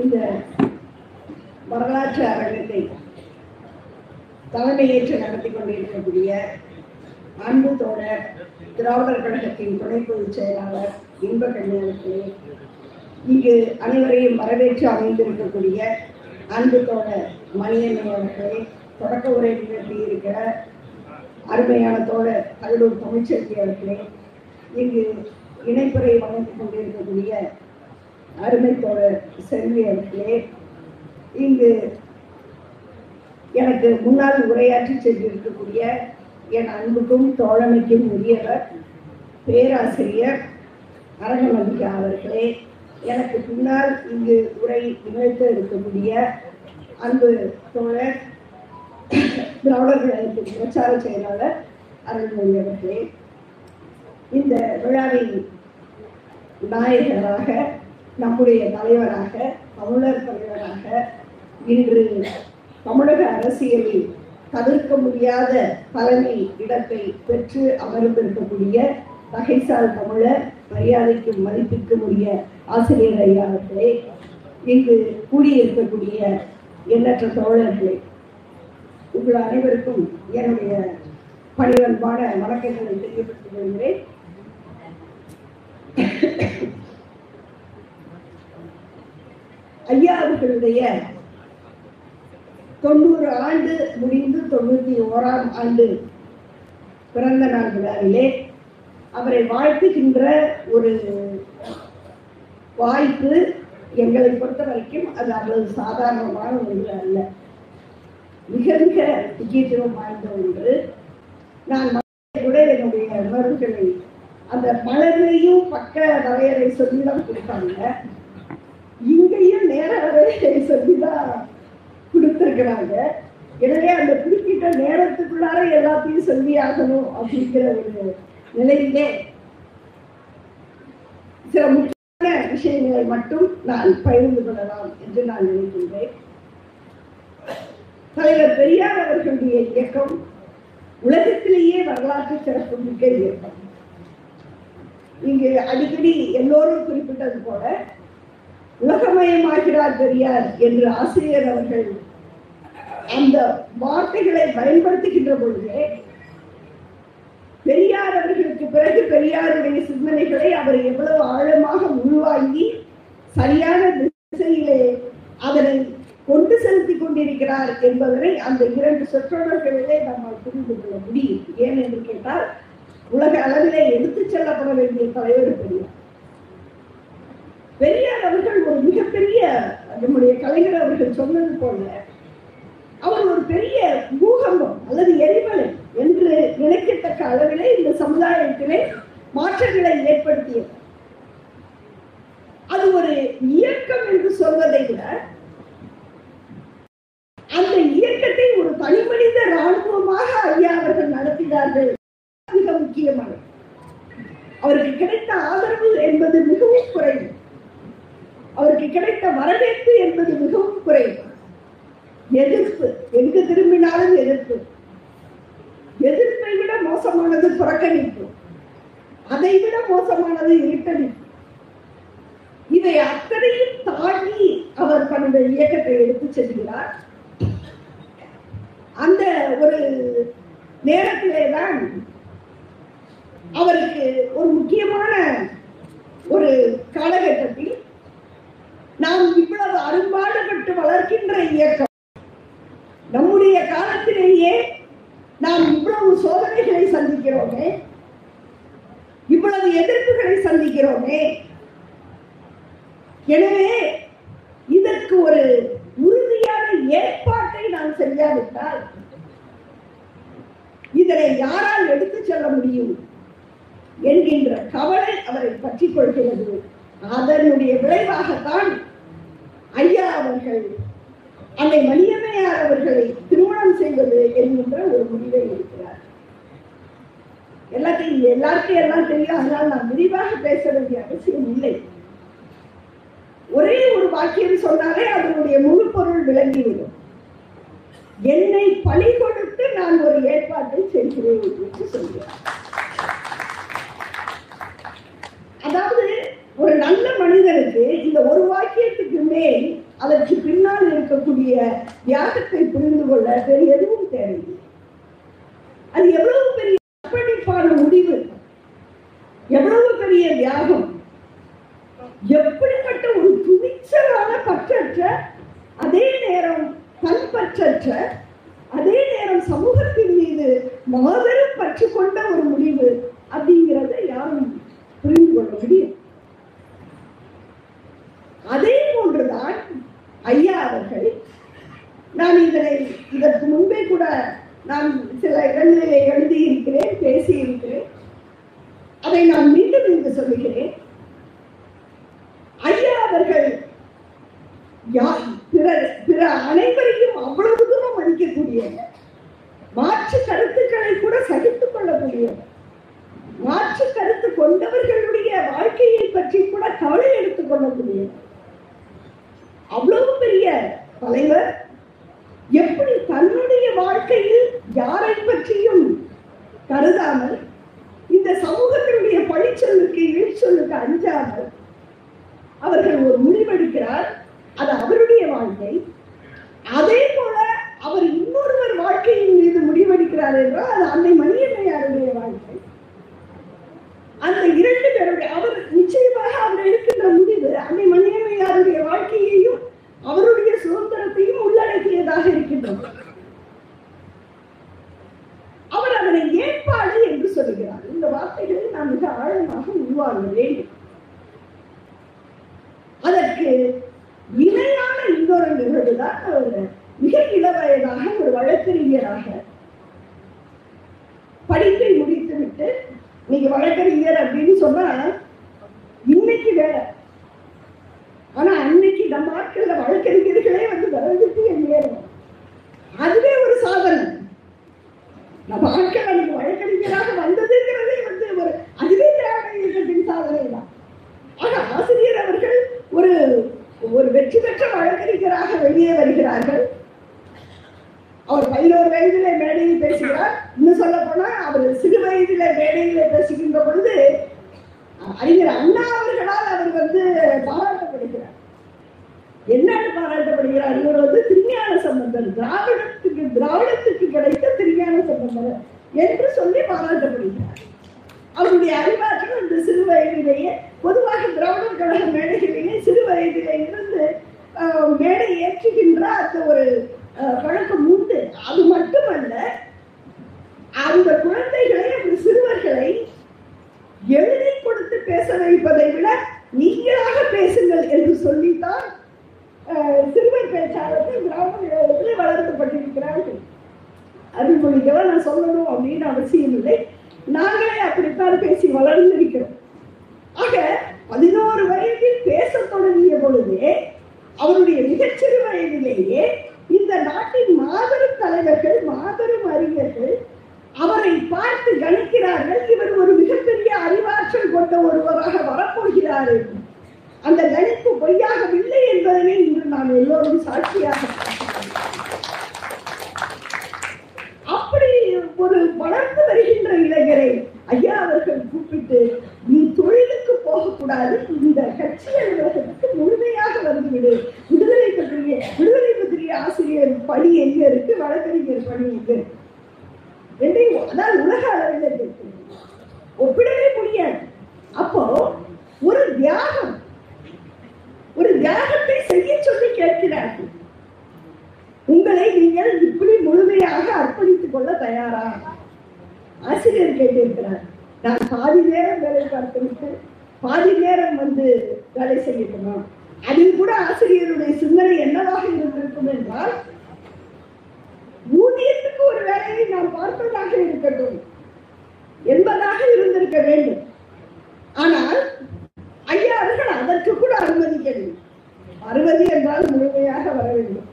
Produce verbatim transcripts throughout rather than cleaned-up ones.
இந்த வரலாற்று அரங்கத்தை தலைமையேற்று நடத்தி கொண்டிருக்கக்கூடிய அன்பு தோழர் திராவிடர் கழகத்தின் துணை பொதுச் செயலாளர் இன்பக்கண்ணு அவர்களே, இங்கு அனைவரையும் வரவேற்று அமைந்திருக்கக்கூடிய அன்பு தோழர் மணியம்மையார் அவர்களே, தொடக்க உரை நிகழ்த்தியிருக்கிற அருமையான தோழர் கடலூர் தொழில் சேர்க்கை அவர்களே, இங்கு இணைப்புரை வழங்கிக் கொண்டிருக்கக்கூடிய அருமை தோழர் செல்வி அவர்களே, இங்கு எனக்கு முன்னால் உரையாற்றி சென்றிருக்கக்கூடிய என் அன்புக்கும் தோழமைக்கும் உரியவர் பேராசிரியர் அரண்மலியா அவர்களே, எனக்கு முன்னால் இங்கு உரை நிகழ்த்த இருக்கக்கூடிய அன்பு தோழர் திராவிடர் கழகத்தின் பிரச்சார செயலாளர் அரண்மனை அவர்களே, இந்த விழாவின் நாயகராக நம்முடைய தலைவராக தமிழர் தலைவராக இன்று தமிழக அரசியலில் தவிர்க்க முடியாத தலைமை இடத்தை பெற்று அமர்ந்திருக்கக்கூடிய வகைசால் தமிழர் மரியாதைக்கும் மதிப்பிற்கும் உரிய ஆசிரியர் ஐயா அவர்களே, இங்கு கூடியிருக்கக்கூடிய எண்ணற்ற தோழர்களே, உங்கள் அனைவருக்கும் என்னுடைய பணிவன்பான வணக்கங்களை தெரிவித்துக் கொள்கிறேன். ஐயா அவர்களுடைய தொண்ணூறு ஆண்டு முடிந்து தொண்ணூத்தி ஓராம் ஆண்டு பிறந்த நாள் விழாவிலே அவரை வாழ்த்துகின்ற ஒரு வாய்ப்பு எங்களை பொறுத்த வரைக்கும் அது அவ்வளவு சாதாரணமான ஒன்று அல்ல, மிக மிக முக்கியத்துவம் வாய்ந்த ஒன்று. நான் கூட என்னுடைய உணர்வுகளை அந்த மலரையும் பக்க வரையறை சொல்லிதான் கொடுத்தாங்க, இங்கேயும் நேர வரையறை சொல்லிதான் கொடுத்திருக்கிறாங்க. எனவே அந்த குறிப்பிட்ட நேரத்துக்குள்ளார எல்லாத்தையும் சொல்லி ஆகணும் அப்படிங்கிற ஒரு நிலையிலே சில முக்கியமான விஷயங்களை மட்டும் நான் பகிர்ந்து கொள்ளலாம் என்று நான் நினைக்கின்றேன். தலைவர் பெரியார் அவர்களுடைய இயக்கம் உலகத்திலேயே வரலாற்று சிறப்பு மிக்க இயக்கம். இங்கு அடிக்கடி எல்லோரும் குறிப்பிட்டது போல உலகமயமாகிறார் பெரியார் என்று ஆசிரியர் அவர்கள் அந்த வார்த்தைகளை பயன்படுத்துகின்ற பொழுதே பெரியார் அவர்களுக்கு பிறகு பெரியாருடைய சிந்தனைகளை அவர் எவ்வளவு ஆழமாக உள்வாங்கி சரியான திசையிலே அதனை கொண்டு செலுத்தி கொண்டிருக்கிறார் என்பதனை அந்த இரண்டு சொற்றொடர்களிலே நம்மால் புரிந்து கொள்ள முடியும். ஏன் என்று கேட்டால், உலக அளவிலே எடுத்துச் செல்லப்பட வேண்டிய தலைவர் பெரியார். பெரியார் அவர்கள் ஒரு மிகப்பெரிய, நம்முடைய கலைஞர் அவர்கள் சொன்னது போல, அவர் ஒரு பெரிய பூகம்பம் அல்லது எரிமலை என்று நினைக்கத்தக்க அளவிலே இந்த சமுதாயத்திலே மாற்றங்களை ஏற்படுத்தியது. அது ஒரு இயக்கம் என்று சொல்வதை விட அந்த இயக்கத்தை ஒரு தனி மனித இராணுவமாக ஐயா அவர்கள் நடத்தினார்கள். மிக முக்கியமானது, அவருக்கு கிடைத்த ஆதரவு என்பது மிகவும் குறைவு, அவருக்கு கிடைத்த வரவேற்பு என்பது மிகவும் குறைவு. எதிர்ப்பு, எங்கு திரும்பினாலும் எதிர்ப்பு, எதிர்ப்பை விட மோசமானது புறக்கணிப்பு, அதை விட மோசமானது இருட்டடிப்பு. இதை அத்தனையும் தாண்டி அவர் தன்னுடைய இயக்கத்தை எடுத்து செல்கிறார். அந்த ஒரு நேரத்திலேதான் அவருக்கு ஒரு முக்கியமான ஒரு காலகட்டத்தில் நாம் இவ்வளவு அரும்பாடுபட்டு வளர்க்கின்ற இயக்கம், நம்முடைய காலத்திலேயே நாம் இவ்வளவு சோதனைகளை சந்திக்கிறோமே, இவ்வளவு எதிர்ப்புகளை சந்திக்கிறோமே, எனவே இதற்கு ஒரு உறுதியான ஏற்பாட்டை நாம் செய்யாவிட்டால் இதனை யாரால் எடுத்துச் செல்ல முடியும் என்கின்ற கவலை அவரை பற்றி கொள்கிறது. அதனுடைய விளைவாகத்தான் ஐயா அவர்கள் அன்னை மணியம்மையார் அவர்களை திருமணம் செய்வது என்கின்ற ஒரு முடிவை எடுக்கிறார். எல்லாத்தையும் எல்லாருக்கும் எல்லாம் தெரியும், அதனால் நான் விரிவாக பேச வேண்டிய அவசியம் இல்லை. ஒரே ஒரு வாக்கியம் சொன்னாலே அதனுடைய முழு பொருள் விளங்கிவிடும். என்னை பழி கொடுத்து நான் ஒரு ஏற்பாட்டை செய்கிறேன் என்று சொல்கிறார். அதாவது ஒரு நல்ல மனிதனுக்கு இந்த ஒரு வாக்கியத்துக்கு மேல் அதற்கு பின்னால் இருக்கக்கூடிய தியாகத்தை புரிந்து கொள்ள வேறு எதுவும் தேவையில்லை. அது எவ்வளவு பெரிய அர்ப்பணிப்பான முடிவு, எவ்வளவு பெரிய தியாகம், எப்படிப்பட்ட ஒரு துணிச்சலான பற்றற்ற, அதே நேரம் தன் பற்றற்ற, அதே நேரம் சமூகத்தின் மீது மாபெரும் பற்று கொண்ட ஒரு முடிவு அப்படிங்கிறத யாரும் புரிந்து கொள்ள முடியும். அதே போன்றுதான் ஐயா அவர்கள், நான் இதனை இதற்கு முன்பே கூட நான் சில இடங்களிலே எழுதியிருக்கிறேன், பேசியிருக்கிறேன், அதை நான் மீண்டும் இங்கு சொல்லுகிறேன். ஐயா அவர்கள் பிற அனைவரையும் அவ்வளவு தூரம் மதிக்கக்கூடியவர், மாற்று கருத்துக்களை கூட சகித்துக் கொள்ளக்கூடியவர், மாற்று கருத்து கொண்டவர்களுடைய வாழ்க்கையை பற்றி கூட கவலை எடுத்துக் கொள்ளக்கூடியவர், அவ்வளவு பெரிய தலைவர் எப்படி தன்னுடைய வாழ்க்கையில் யாரை பற்றியும் கருதாமல், இந்த சமூகத்தினுடைய பழி சொல்லுக்கு இழிச்சொல்லுக்கு அஞ்சாமல் அவர்கள் ஒரு முடிவெடுக்கிறார். அது அவருடைய வாழ்க்கை. அதே போல அவர் இன்னொருவர் வாழ்க்கையின் மீது முடிவெடுக்கிறார் என்றால் அது அன்னை மணியம்மையாருடைய வாழ்க்கை. அந்த இரண்டு பேருடைய அவர் நிச்சயமாக அவர் எடுக்கின்ற முடிவு அன்னை மணியம்மையாருடைய வாழ்க்கையையும் அவருடைய சுதந்திரத்தையும் உள்ளடக்கியதாக இருக்கின்றது. அவர் அதனை ஏற்பாடு என்று சொல்கிறார். இந்த வார்த்தைகளை நாம் மிக ஆழமாக உருவாக வேண்டும். அதற்கு இணையான இன்னொரு நிகழ்வுதான், அவர் மிக இளவயதாக ஒரு வழக்கறிஞராக படிப்பை முடித்துவிட்டு, நீங்க வழக்கறிஞர் அப்படின்னு சொன்னா இன்னைக்கு வேற, ஆனா அன்னைக்கு நம்ம ஆட்கள்ல வழக்கறிஞர்களே வந்து வரவேற்பு, அதுவே ஒரு சாதனை. நம்ம ஆட்கள் அன்னைக்கு வழக்கறிஞராக வந்ததுங்கிறதே வந்து ஒரு அதுவே திராவிடத்தின் சாதனை தான். ஆனா ஆசிரியர் அவர்கள் ஒரு ஒரு வெற்றி பெற்ற வழக்கறிஞராக வெளியே வருகிறார்கள். அவர் பதினோரு வயதிலே மேடையில் பேசுகிறார். இன்னும் சொல்ல போனா அவர் சிறு வயதிலே மேடையிலே பேசுகின்ற பொழுது அறிஞர் அண்ணா அவர்களால் அவர் வந்து பாராட்டப்படுகிறார். என்னன்னு பாராட்டப்படுகிறார்? இவர் வந்து திருஞான சம்பந்தர், திராவிடத்துக்கு திராவிடத்துக்கு கிடைத்த திருஞான சம்பந்தர் என்று சொல்லி பாராட்டப்படுகிறார். அவருடைய அறிவாற்றல் அந்த சிறு வயதிலேயே, பொதுவாக திராவிடர் கழக மேடைகளிலேயே சிறு வயதிலே இருந்து மேடை ஏற்றுகின்ற அந்த ஒரு பழக்கம் உண்டு. அது மட்டுமல்ல, அந்த குழந்தைகளை அந்த சிறுவர்களை எழுதி கொடுத்து பேச வைப்பதை விட நீங்களாக பேசுங்கள் என்று சொல்லித்தான் சிறுவர் பேச்சாளர்கள் திராவிட வளர்க்கப்பட்டிருக்கிறார்கள். அருள்மொழிக்கவா நான் சொல்லணும் அப்படின்னு அவசியம் இல்லை, நாங்களே அப்படித்தான் பேசி வளர்ந்திருக்கிறோம். ஆக பதினோரு வயதில் பேச தொடங்கிய பொழுதே, அவருடைய மிகச்சிறு வயதிலேயே இந்த நாட்டின் மாபெரும் தலைவர்கள், மாபெரும் அறிஞர்கள் அவரை பார்த்து கணிக்கிறார்கள், இவர் ஒரு மிகப்பெரிய அறிவாற்றல் கொண்ட ஒருவராக வரப்போகிறார். அந்த கணிப்பு பொய்யாகவில்லை என்பதனை இன்று நாம் எல்லோரும் சாட்சியாக அப்படி ஒரு வளர்ந்து வருகின்ற இளைஞரை ஐயா அவர்கள் கூப்பிட்டு, நீ தொழிலுக்கு போகக்கூடாது, இந்த கட்சி அலுவலகத்துக்கு முழுமையாக வந்துவிடு, விடுதலை பற்றிய விடுதலை பற்றிய ஆசிரியர் பணி எங்க இருக்கு, வழக்கறிஞர் பணி எங்க இருக்கு, ரெண்டையும் அதாவது உலக அளவில் ஒப்பிடவே முடியாது. அப்போ ஒரு தியாகம், ஒரு தியாகத்தை செய்ய சொல்லி கேட்கிறார்கள். உங்களை நீங்கள் இப்படி முழுமையாக அர்ப்பணித்துக் கொள்ள தயாரா? ஆசிரியர் கேட்டிருக்கிறார், நான் பாதி நேரம் வேலை பார்த்துவிட்டு பாதி நேரம் வந்து வேலை செய்யணும். அதில் கூட ஆசிரியருடைய சிந்தனை என்னவாக இருந்திருக்கும் என்றால், ஊதியத்துக்கு ஒரு வேலையை நான் பார்ப்பதாக இருக்கட்டும் என்பதாக இருந்திருக்க வேண்டும். ஆனால் ஐயா அவர்கள் அதற்கு கூட அனுமதிக்க வேண்டும். அனுமதி என்றால் முழுமையாக வர வேண்டும்,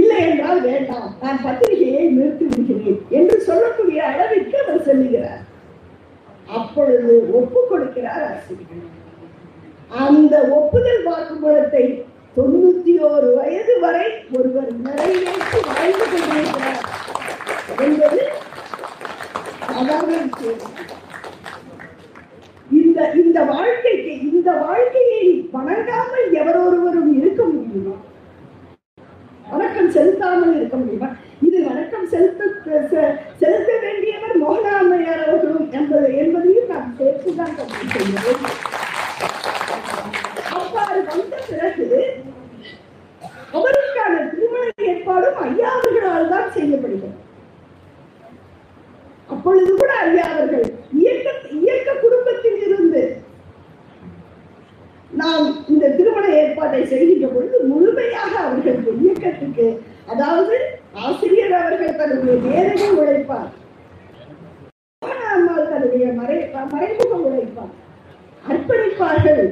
இல்லை என்றால் வேண்டாம், நான் பத்திரிகையை நிறுத்தி விடுகிறேன் என்று சொல்லக்கூடிய அளவிற்கு அவர் சொல்லுகிறார். அப்பொழுது ஒப்பு கொடுக்கிறார் ஆசிரியர். அந்த ஒப்புதல் வாக்குமூலத்தை தொண்ணூத்தி ஒரு வயது வரை ஒருவர் நிறைவேற்றி வாழ்ந்து கொண்டிருக்கிறார் என்பது அதான் இந்த வாழ்க்கைக்கு, இந்த வாழ்க்கையை வணங்காமல் எவரொருவரும் இருக்க முடியும். இருக்க முடியுமா? இது வணக்கம் செலுத்த செலுத்த வேண்டியவர் மணியம்மையார் அவர்களும் என்பது என்பதையும் நாம் சேர்த்துதான் கருத்து செய்கிறோம். அவ்வாறு வந்த பிறகு அவருக்கான திருமண ஏற்பாடும் ஐயா அவர்களால் தான் செய்யப்படுகிறது. அப்பொழுது கூட ஐயா அவர்கள் இயக்க இயக்க குடும்பத்தில் இருந்து நாம் இந்த திருமண ஏற்பாட்டை செய்கின்ற பொழுது முழுமையாக அவர்களுக்கு இயக்கத்துக்கு, அதாவது ஆசிரியர் அவர்கள் தன்னுடைய நேரடி உழைப்பார், தன்னுடைய மறை மறைமுக உழைப்பார், அர்ப்பணிப்பார்கள்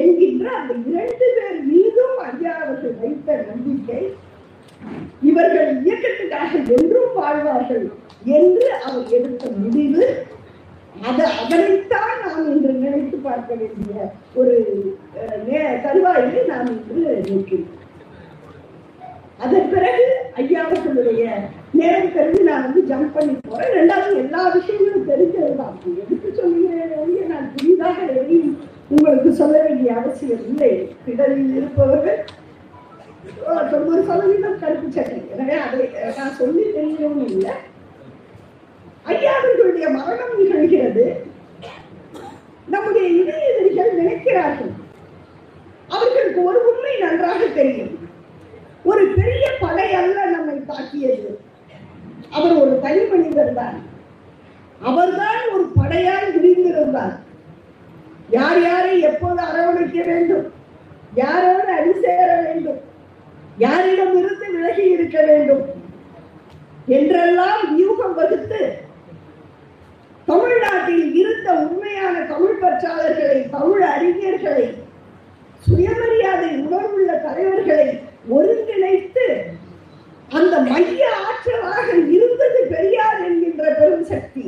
என்கின்ற அந்த இரண்டு பேர் மீதும் ஐயா அவர்கள் வைத்த நம்பிக்கை, இவர்கள் இயக்கத்துக்காக என்றும் வாழ்வார்கள் என்று அவர் எடுத்த முடிவு, அதை அவரைத்தான் நாம் இன்று நினைத்து பார்க்க வேண்டிய ஒரு தருவாயில் நாம் இன்று நிற்கிறோம். அதன் பிறகு ஐயாவர்களுடைய நேரம் தெரிஞ்சு நான் வந்து ஜம்ப் பண்ணி போறேன். ரெண்டாவது எல்லா விஷயங்களும் தெரிஞ்சதுதான், எடுத்து சொல்லுகிறேன், நான் புதிதாக எதையும் உங்களுக்கு சொல்ல வேண்டிய அவசியம் இல்லை. பிடரில் இருப்பவர்கள் தொண்ணூறு சதவீதம் கருப்பு சட்டை, எனவே அதை நான் சொல்லி தெரியவும் இல்லை. ஐயாவர்களுடைய மரணம் நிகழ்கிறது. நம்முடைய இதயதிரிகள் நினைக்கிறார்கள், அவர்களுக்கு ஒரு உண்மை நன்றாக தெரியும், ஒரு பெரிய படை அல்ல நம்மை தாக்கியது, அவர் ஒரு தனி மனிதர் தான், அவர்தான் ஒரு படையால் விரிந்திருந்தார். யார் யாரை எப்போது அரவணைக்க வேண்டும், யாரோடு அணி சேர வேண்டும், யாரிடம் இருந்து விலகி இருக்க வேண்டும் என்றெல்லாம் வியூகம் வகுத்து தமிழ்நாட்டில் இருந்த உண்மையான தமிழ் பற்றாளர்களை, தமிழ் அறிஞர்களை, சுயமரியாதை உணர்வுள்ள தலைவர்களை ஒருங்கிணைத்து அந்த மைய ஆற்றலாக இருந்தது பெரியார் என்கின்ற பெரும் சக்தி.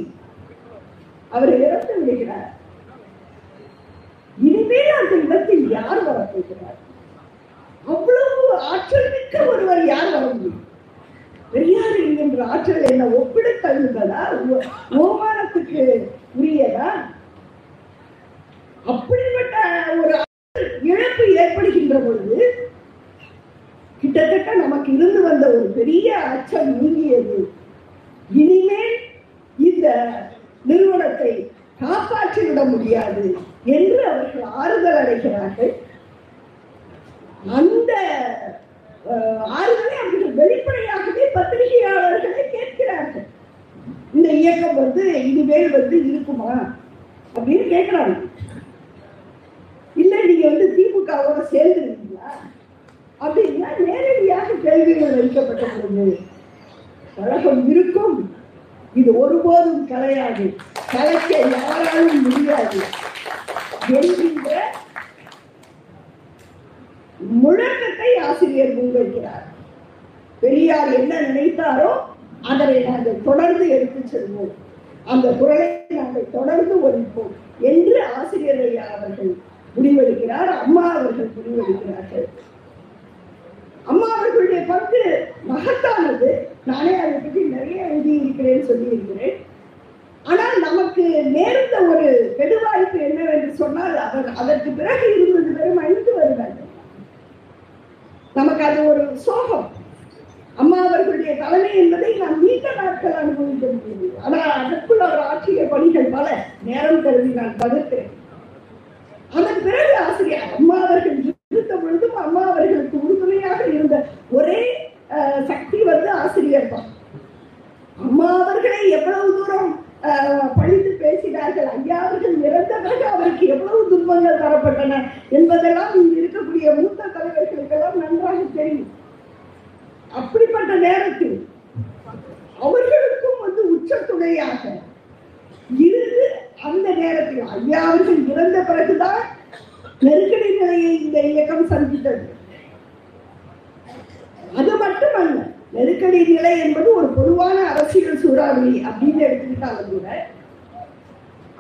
அவர் இறந்து விடுகிறார். இனிமேல் அந்த இடத்தில் யார் வரப்போகிறார்? அவ்வளவு ஆற்றல் மிக்க ஒருவர் யார் வர முடியும்? பெரியார் என்கின்ற ஆற்றல் என்ன ஒப்பிட தகுந்ததா? ஓமானத்துக்கு உரியதா? அப்படிப்பட்ட ஒரு இழப்பு ஏற்படுகின்ற பொழுது கிட்டத்தட்ட நமக்கு இருந்து வந்த ஒரு பெரிய அச்சம் நீங்கியது. இனிமேல் இந்த நிறுவனத்தை காப்பாற்றிவிட முடியாது என்று அவர்கள் ஆறுதல் அடைகிறார்கள். அந்த ஆறுதலை அவர்கள் வெளிப்படையாகவே பத்திரிகையாளர்களை கேட்கிறார்கள். இந்த இயக்கம் வந்து இனிமேல் வந்து இருக்குமா அப்படின்னு கேட்கிறாங்க. இல்லை, நீங்க வந்து திமுகவோட சேர்ந்துருக்கீங்களா அப்படின்னா நேரடியாக கேள்விகள் வைக்கப்பட்டது. கழகம் இருக்கும், இது ஒருபோதும் கலையாது, கலைக்க யாராலும் முடியாது என்கின்ற முழக்கத்தை ஆசிரியர் முன்வைக்கிறார். பெரியார் என்ன நினைத்தாரோ அதனை நாங்கள் தொடர்ந்து எடுத்து செல்வோம், அந்த குரலை நாங்கள் தொடர்ந்து ஒழிப்போம் என்று ஆசிரியர் ஐயா அவர்கள் முடிவெடுக்கிறார். அம்மா அவர்கள் முடிவெடுக்கிறார்கள். அம்மா அவர்களுடைய பங்கு மகத்தானது. நானே அதை பற்றி நிறைய எழுதி இருக்கிறேன், சொல்லி இருக்கிறேன். ஆனால் நமக்கு நேர்ந்த ஒரு கெடுவாய்ப்பு என்னவென்று சொன்னால், அவர் அதற்கு பிறகு இருபது பேரும் அழிந்து வருவார்கள். நமக்கு அது ஒரு சோகம். அம்மா அவர்களுடைய தலைமை என்பதை நாம் நீண்ட நாட்கள் அனுபவிக்க முடியாது. ஆனால் அதற்குள் அவர் ஆற்றிய பணிகள் பல, நேரம் கருதி நான் தவிர்க்கிறேன். அதன் பிறகு ஆசிரியர் அம்மா அவர்கள் இருந்த பொழுதும் அம்மா அவர்களுக்கு உறுதுணையாக இருந்த ஒரே சக்தி வந்து ஆசிரியர் தான். அம்மா அவர்களை எவ்வளவு தூரம் பழித்து பேசினார்கள், ஐயா அவர்கள் இறந்த பிறகு அவருக்கு எவ்வளவு துன்பங்கள் தரப்பட்டன என்பதெல்லாம் இங்கு இருக்கக்கூடிய மூத்த தலைவர்களுக்கெல்லாம் நன்றாக தெரியும். அப்படிப்பட்ட நேரத்தில் அவர்களுக்கும் வந்து உச்ச துணையாக இருந்து அந்த நேரத்தில் ஐயா அவர்கள் இறந்த பிறகுதான் நெருக்கடி நிலையை இந்த இயக்கம் சந்தித்தது. அது மட்டுமல்ல, நெருக்கடி நிலை என்பது ஒரு பொதுவான அரசியல் சூறாவளி அப்படின்னு எடுத்துக்கிட்டாலும் கூட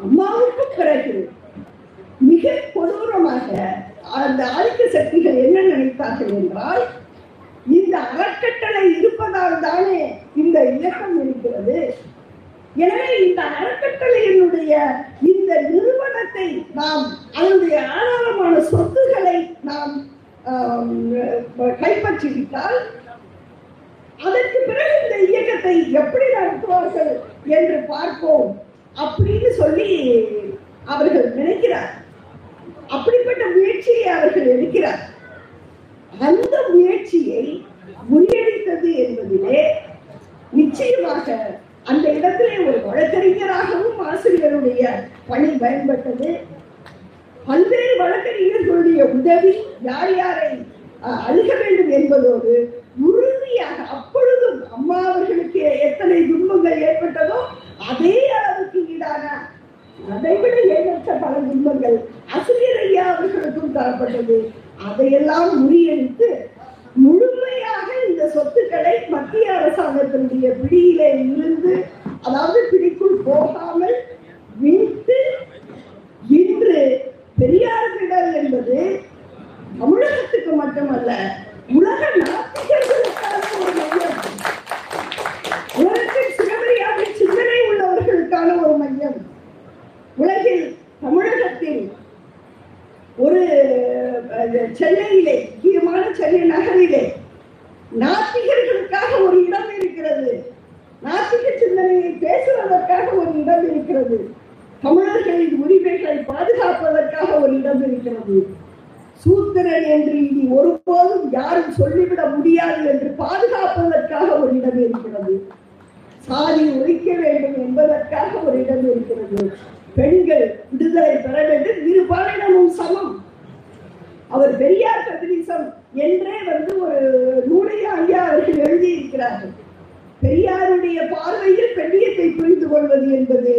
அம்மாவுக்கு பிறகு மிக கொடூரமாக அந்த ஆதிக்க சக்திகள் என்ன நினைத்தார்கள் என்றால், இந்த அறக்கட்டளை இருப்பதால் தானே இந்த இயக்கம் இருக்கிறது, எனவே இந்த அறக்கட்டளையினுடைய இந்த நிறுவனத்தை நாம் அதனுடைய ஆதாரமான சொத்துக்களை நாம் கைப்பற்றிவிட்டால் அதற்கு பிறகு இந்த இயக்கத்தை எப்படி நடத்துவார்கள் என்று பார்ப்போம் அப்படின்னு சொல்லி அவர்கள் நினைக்கிறார். அப்படிப்பட்ட முயற்சியை அவர்கள் எடுக்கிறார். அந்த முயற்சியை முறியடித்தது என்பதிலே நிச்சயமாக அந்த இடத்திலே ஒரு வழக்கறிஞராகவும் ஆசிரியருடைய பணி பயன்பட்டது. பல்வேறு வழக்கறிஞர்களுடைய உதவி யார் யாரை அணுக வேண்டும் என்பதோடு உறுதியாக அப்பொழுதும் அம்மா அவர்களுக்கு எத்தனை துன்பங்கள் ஏற்பட்டதோ அதே அளவுக்கு ஈடான அதைவிட ஏற்பட்ட பல துன்பங்கள் ஆசிரியர் ஐயா அவர்களுக்கும் தரப்பட்டது. அதையெல்லாம் முறியடித்து முழுமையாக இந்த சொத்துக்களை மத்திய அரசாங்கத்தினுடைய பிடியிலே இருந்து, அதாவது பிடிக்குள் போகாமல் மீட்டு, இன்று பெரியார் திடல் என்பது தமிழகத்துக்கு மட்டுமல்ல, உலக நாத்திகர்களுக்கான ஒரு மையம், உலகத்தில் சிறவரியாக சிந்தனை உள்ளவர்களுக்கான ஒரு மையம். உலகில் தமிழகத்தில் ஒரு சென்னையிலே, முக்கியமான சென்னை நகரிலே நாத்திகர்களுக்காக ஒரு இடம் இருக்கிறது, நாத்திக சிந்தனையை பேசுவதற்காக ஒரு இடம் இருக்கிறது, தமிழர்களின் உரிமைகளை பாதுகாப்பதற்காக ஒரு இடம் இருக்கிறது. சூத்திரன் என்று இனி ஒருபோதும் யாரும் சொல்லிவிட முடியாது என்று பாதுகாப்பதற்காக ஒரு இடம் இருக்கிறது. சாதி ஒழிக்க வேண்டும் என்பதற்காக ஒரு இடம் இருக்கிறது. பெண்கள் விடுதலை பெற வேண்டும், இரு பாலினமும் சமம். அவர் பெரியார் பெமினிசம் என்றே வந்து ஒரு நூலையா ஐயா அவர்கள் எழுதியிருக்கிறார்கள். பெரியாருடைய பார்வையில் பெண்ணியத்தை புரிந்து கொள்வது என்பது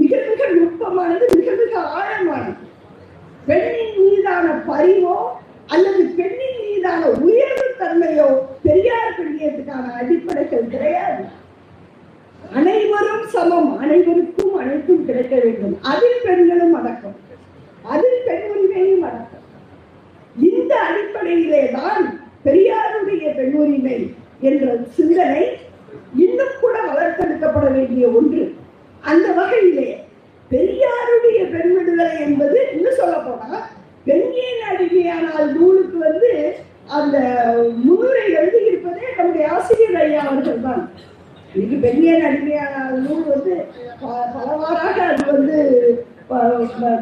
மிக மிக நுட்பமானது, மிக மிக ஆழமானது. பெண்ணின் மீதான பரிவோ அல்லது பெண்ணின் மீதான உயர்வு தன்மையோ பெரியார் பெண்ணியத்துக்கான அடிப்படைகள் கிடையாது. அனைவரும் சமம், அனைவருக்கும் அனைத்தும் கிடைக்க வேண்டும், அதில் பெண்களும் அடக்கம், அதில் பெண் உரிமையும் அடக்கம். இந்த அடிப்படையிலே தான் பெரியாருடைய பெண் உரிமை என்ற சிந்தனை இன்னும் கூட வளர்த்தெடுக்கப்பட வேண்டிய ஒன்று. அந்த வகையிலே பெரியாருடைய பெண் விடுதலை என்பது இன்னும் சொல்ல போனா, பெண்ணின் அடிமையானால் நூலுக்கு வந்து அந்த முன்னுரை எழுதியிருப்பதே நம்முடைய ஆசிரியர் ஐயா அவர்கள் தான். இது பெண்ணியன் அடிமையான நூல் வந்து பரவலாக அது வந்து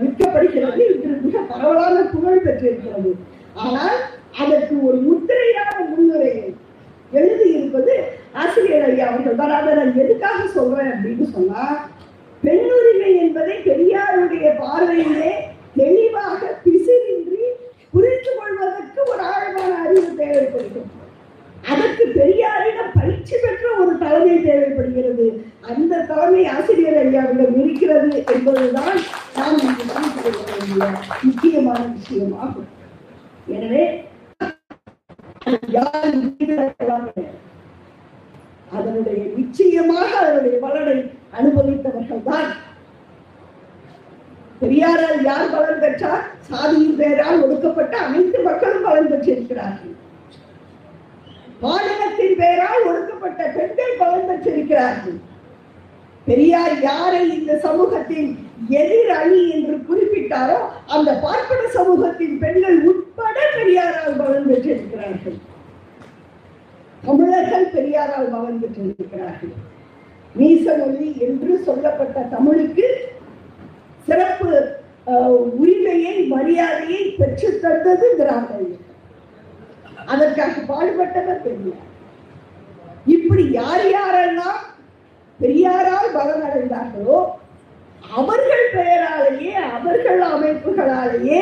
விற்கப்படுகிறது, மிக பரவலான புகழ் பெற்றிருக்கிறது. ஆனால் அதற்கு ஒரு முத்திரையான முன்னுரையை எழுதியிருப்பது ஆசிரியர் ஐயா அவர்கள் தான். அதை நான் எதுக்காக சொல்றேன் அப்படின்னு சொன்னா, பெண் உரிமை என்பதை பெரியாருடைய பார்வையிலே தெளிவாக பிசினின்றி புரிந்து கொள்வதற்கு ஒரு ஆழமான அறிவு தேவைப்படுகிறது. அதற்கு பெரியாரிடம் பயிற்சி பெற்ற ஒரு தலைமை தேவைப்படுகிறது. அந்த தலைமை ஆசிரியர் ஐயாவிடம் இருக்கிறது என்பதுதான் நாம் இங்கு கவனித்து கொள்ள வேண்டிய முக்கியமான விஷயமாகும். எனவே அதனுடைய நிச்சயமாக அதனுடைய பலனை அனுபவித்தவர்கள் தான். பெரியாரால் யார் பலன் பெற்றார்? சாதியின் பெயரால் ஒடுக்கப்பட்ட அனைத்து மக்களும் பலன் பெற்றிருக்கிறார்கள். பாலினத்தின் பெயரால் ஒடுக்கப்பட்ட பெண்கள் பலன் பெற்றிருக்கிறார்கள். பெரியார் யாரை இந்த சமூகத்தின் எதிர் அணி என்று குறிப்பிட்டாரோ அந்த பார்ப்பன சமூகத்தின் பெண்கள் உட்பட பெரியாரால் பலன் பெற்றிருக்கிறார்கள். தமிழர்கள் பெரியாரால் பலன் பெற்றிருக்கிறார்கள். மீசமொழி என்று சொல்லப்பட்ட தமிழுக்கு சிறப்பு உரிமையை மரியாதையை பெற்று தந்தது திராவிடர். அதற்காக பாடுபட்டவர் பெரியார். இப்படி யார் யாரெல்லாம் பெரியாரால் பலனடைந்தார்களோ அவர்கள் பெயராலேயே அவர்கள் அமைப்புகளாலேயே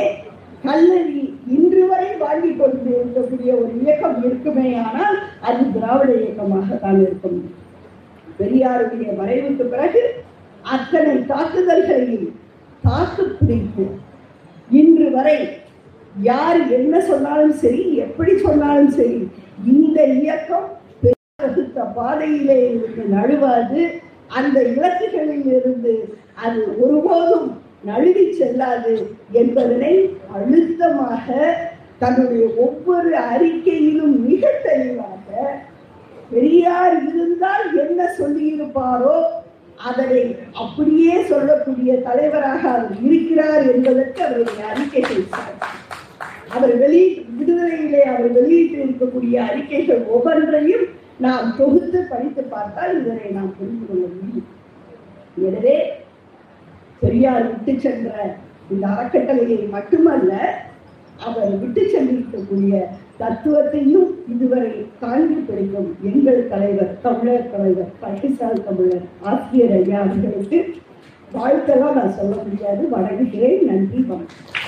கல்லறி இன்று வரை வாங்கிக் கொண்டு இருக்கக்கூடிய ஒரு இயக்கம் இருக்குமே, ஆனால் அது திராவிட இயக்கமாகத்தான் இருக்கும். பெரியாருடைய மறைவுக்கு பிறகு அத்தனை தாக்குதல்களையும் தாக்கு பிடித்து இன்று வரை யார் என்ன சொன்னாலும் சரி, எப்படி சொன்னாலும் சரி, இந்த இயக்கம் பாதையிலே இருந்து நழுவாது, அந்த இலக்குகளில் இருந்து அது ஒருபோதும் நழுவி செல்லாது என்பதனை அழுத்தமாக தன்னுடைய ஒவ்வொரு அறிக்கையிலும் மிக தெளிவாக பெரியார் இருந்தால் என்ன சொல்லியிருப்பாரோ அதனை அப்படியே சொல்லக்கூடிய தலைவராக அவர் இருக்கிறார் என்பதற்கு அவருடைய அறிக்கை செய்தார். அவர் வெளியிட்டு விடுதலையிலே அவர் வெளியிட்டு இருக்கக்கூடிய அறிக்கைகள் ஒவ்வொன்றையும் நாம் தொகுத்து படித்து பார்த்தால் இதனை நாம் புரிந்து கொள்ள முடியும். எனவே பெரியார் விட்டு சென்ற இந்த அறக்கட்டளையை மட்டுமல்ல, அவர் விட்டு சென்றிருக்கக்கூடிய தத்துவத்தையும் இதுவரை தாங்கி பிடிக்கும் எங்கள் தலைவர், தமிழர் தலைவர், பழனிசால் தமிழர் ஆசிரியர் ஐயா அவர்களுக்கு வாழ்த்தெல்லாம் நான் சொல்ல முடியாது. வணங்குகிறேன். நன்றி. வணக்கம்.